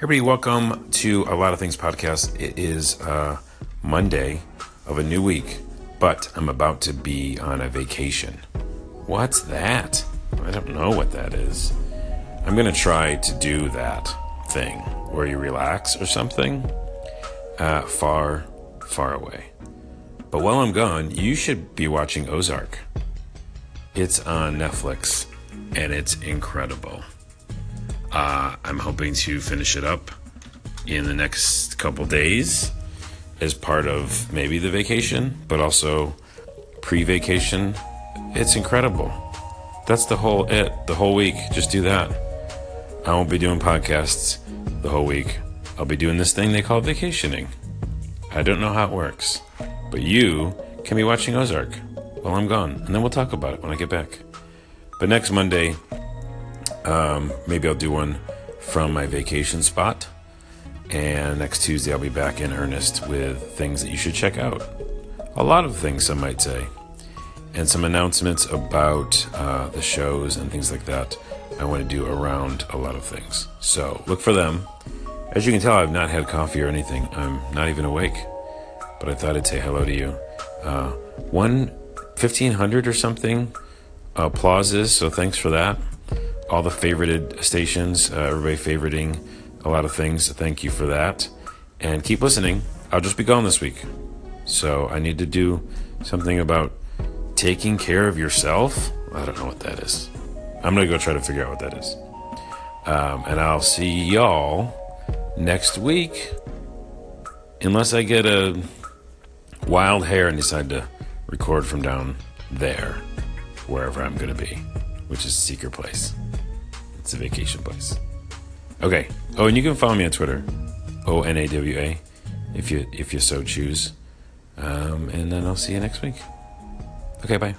Everybody, welcome to A Lot of Things podcast. It is Monday of a new week, but I'm about to be on a vacation. What's that? I don't know what that is. I'm going to try to do that thing where you relax or something far, far away. But while I'm gone, you should be watching Ozark. It's on Netflix, and it's incredible. I'm hoping to finish it up in the next couple days as part of maybe the vacation, but also pre-vacation. It's incredible. That's the whole week. Just do that. I won't be doing podcasts the whole week. I'll be doing this thing they call vacationing. I don't know how it works, but you can be watching Ozark while I'm gone, and then we'll talk about it when I get back. But next Monday, maybe I'll do one from my vacation spot, and next Tuesday I'll be back in earnest with things that you should check out. A lot of things, some might say, and some announcements about the shows and things like that I want to do around a lot of things. So look for them. As you can tell, I've not had coffee or anything. I'm not even awake, but I thought I'd say hello to you. 1,500 or something applauses, so thanks for that. All the favorited stations, everybody favoriting a lot of things. Thank you for that. And keep listening. I'll just be gone this week. So I need to do something about taking care of yourself. I don't know what that is. I'm going to go try to figure out what that is. And I'll see y'all next week. Unless I get a wild hair and decide to record from down there, wherever I'm going to be, which is a secret place. It's a vacation place. Okay. Oh, and you can follow me on Twitter, ONAWA, if you so choose. And then I'll see you next week. Okay, bye.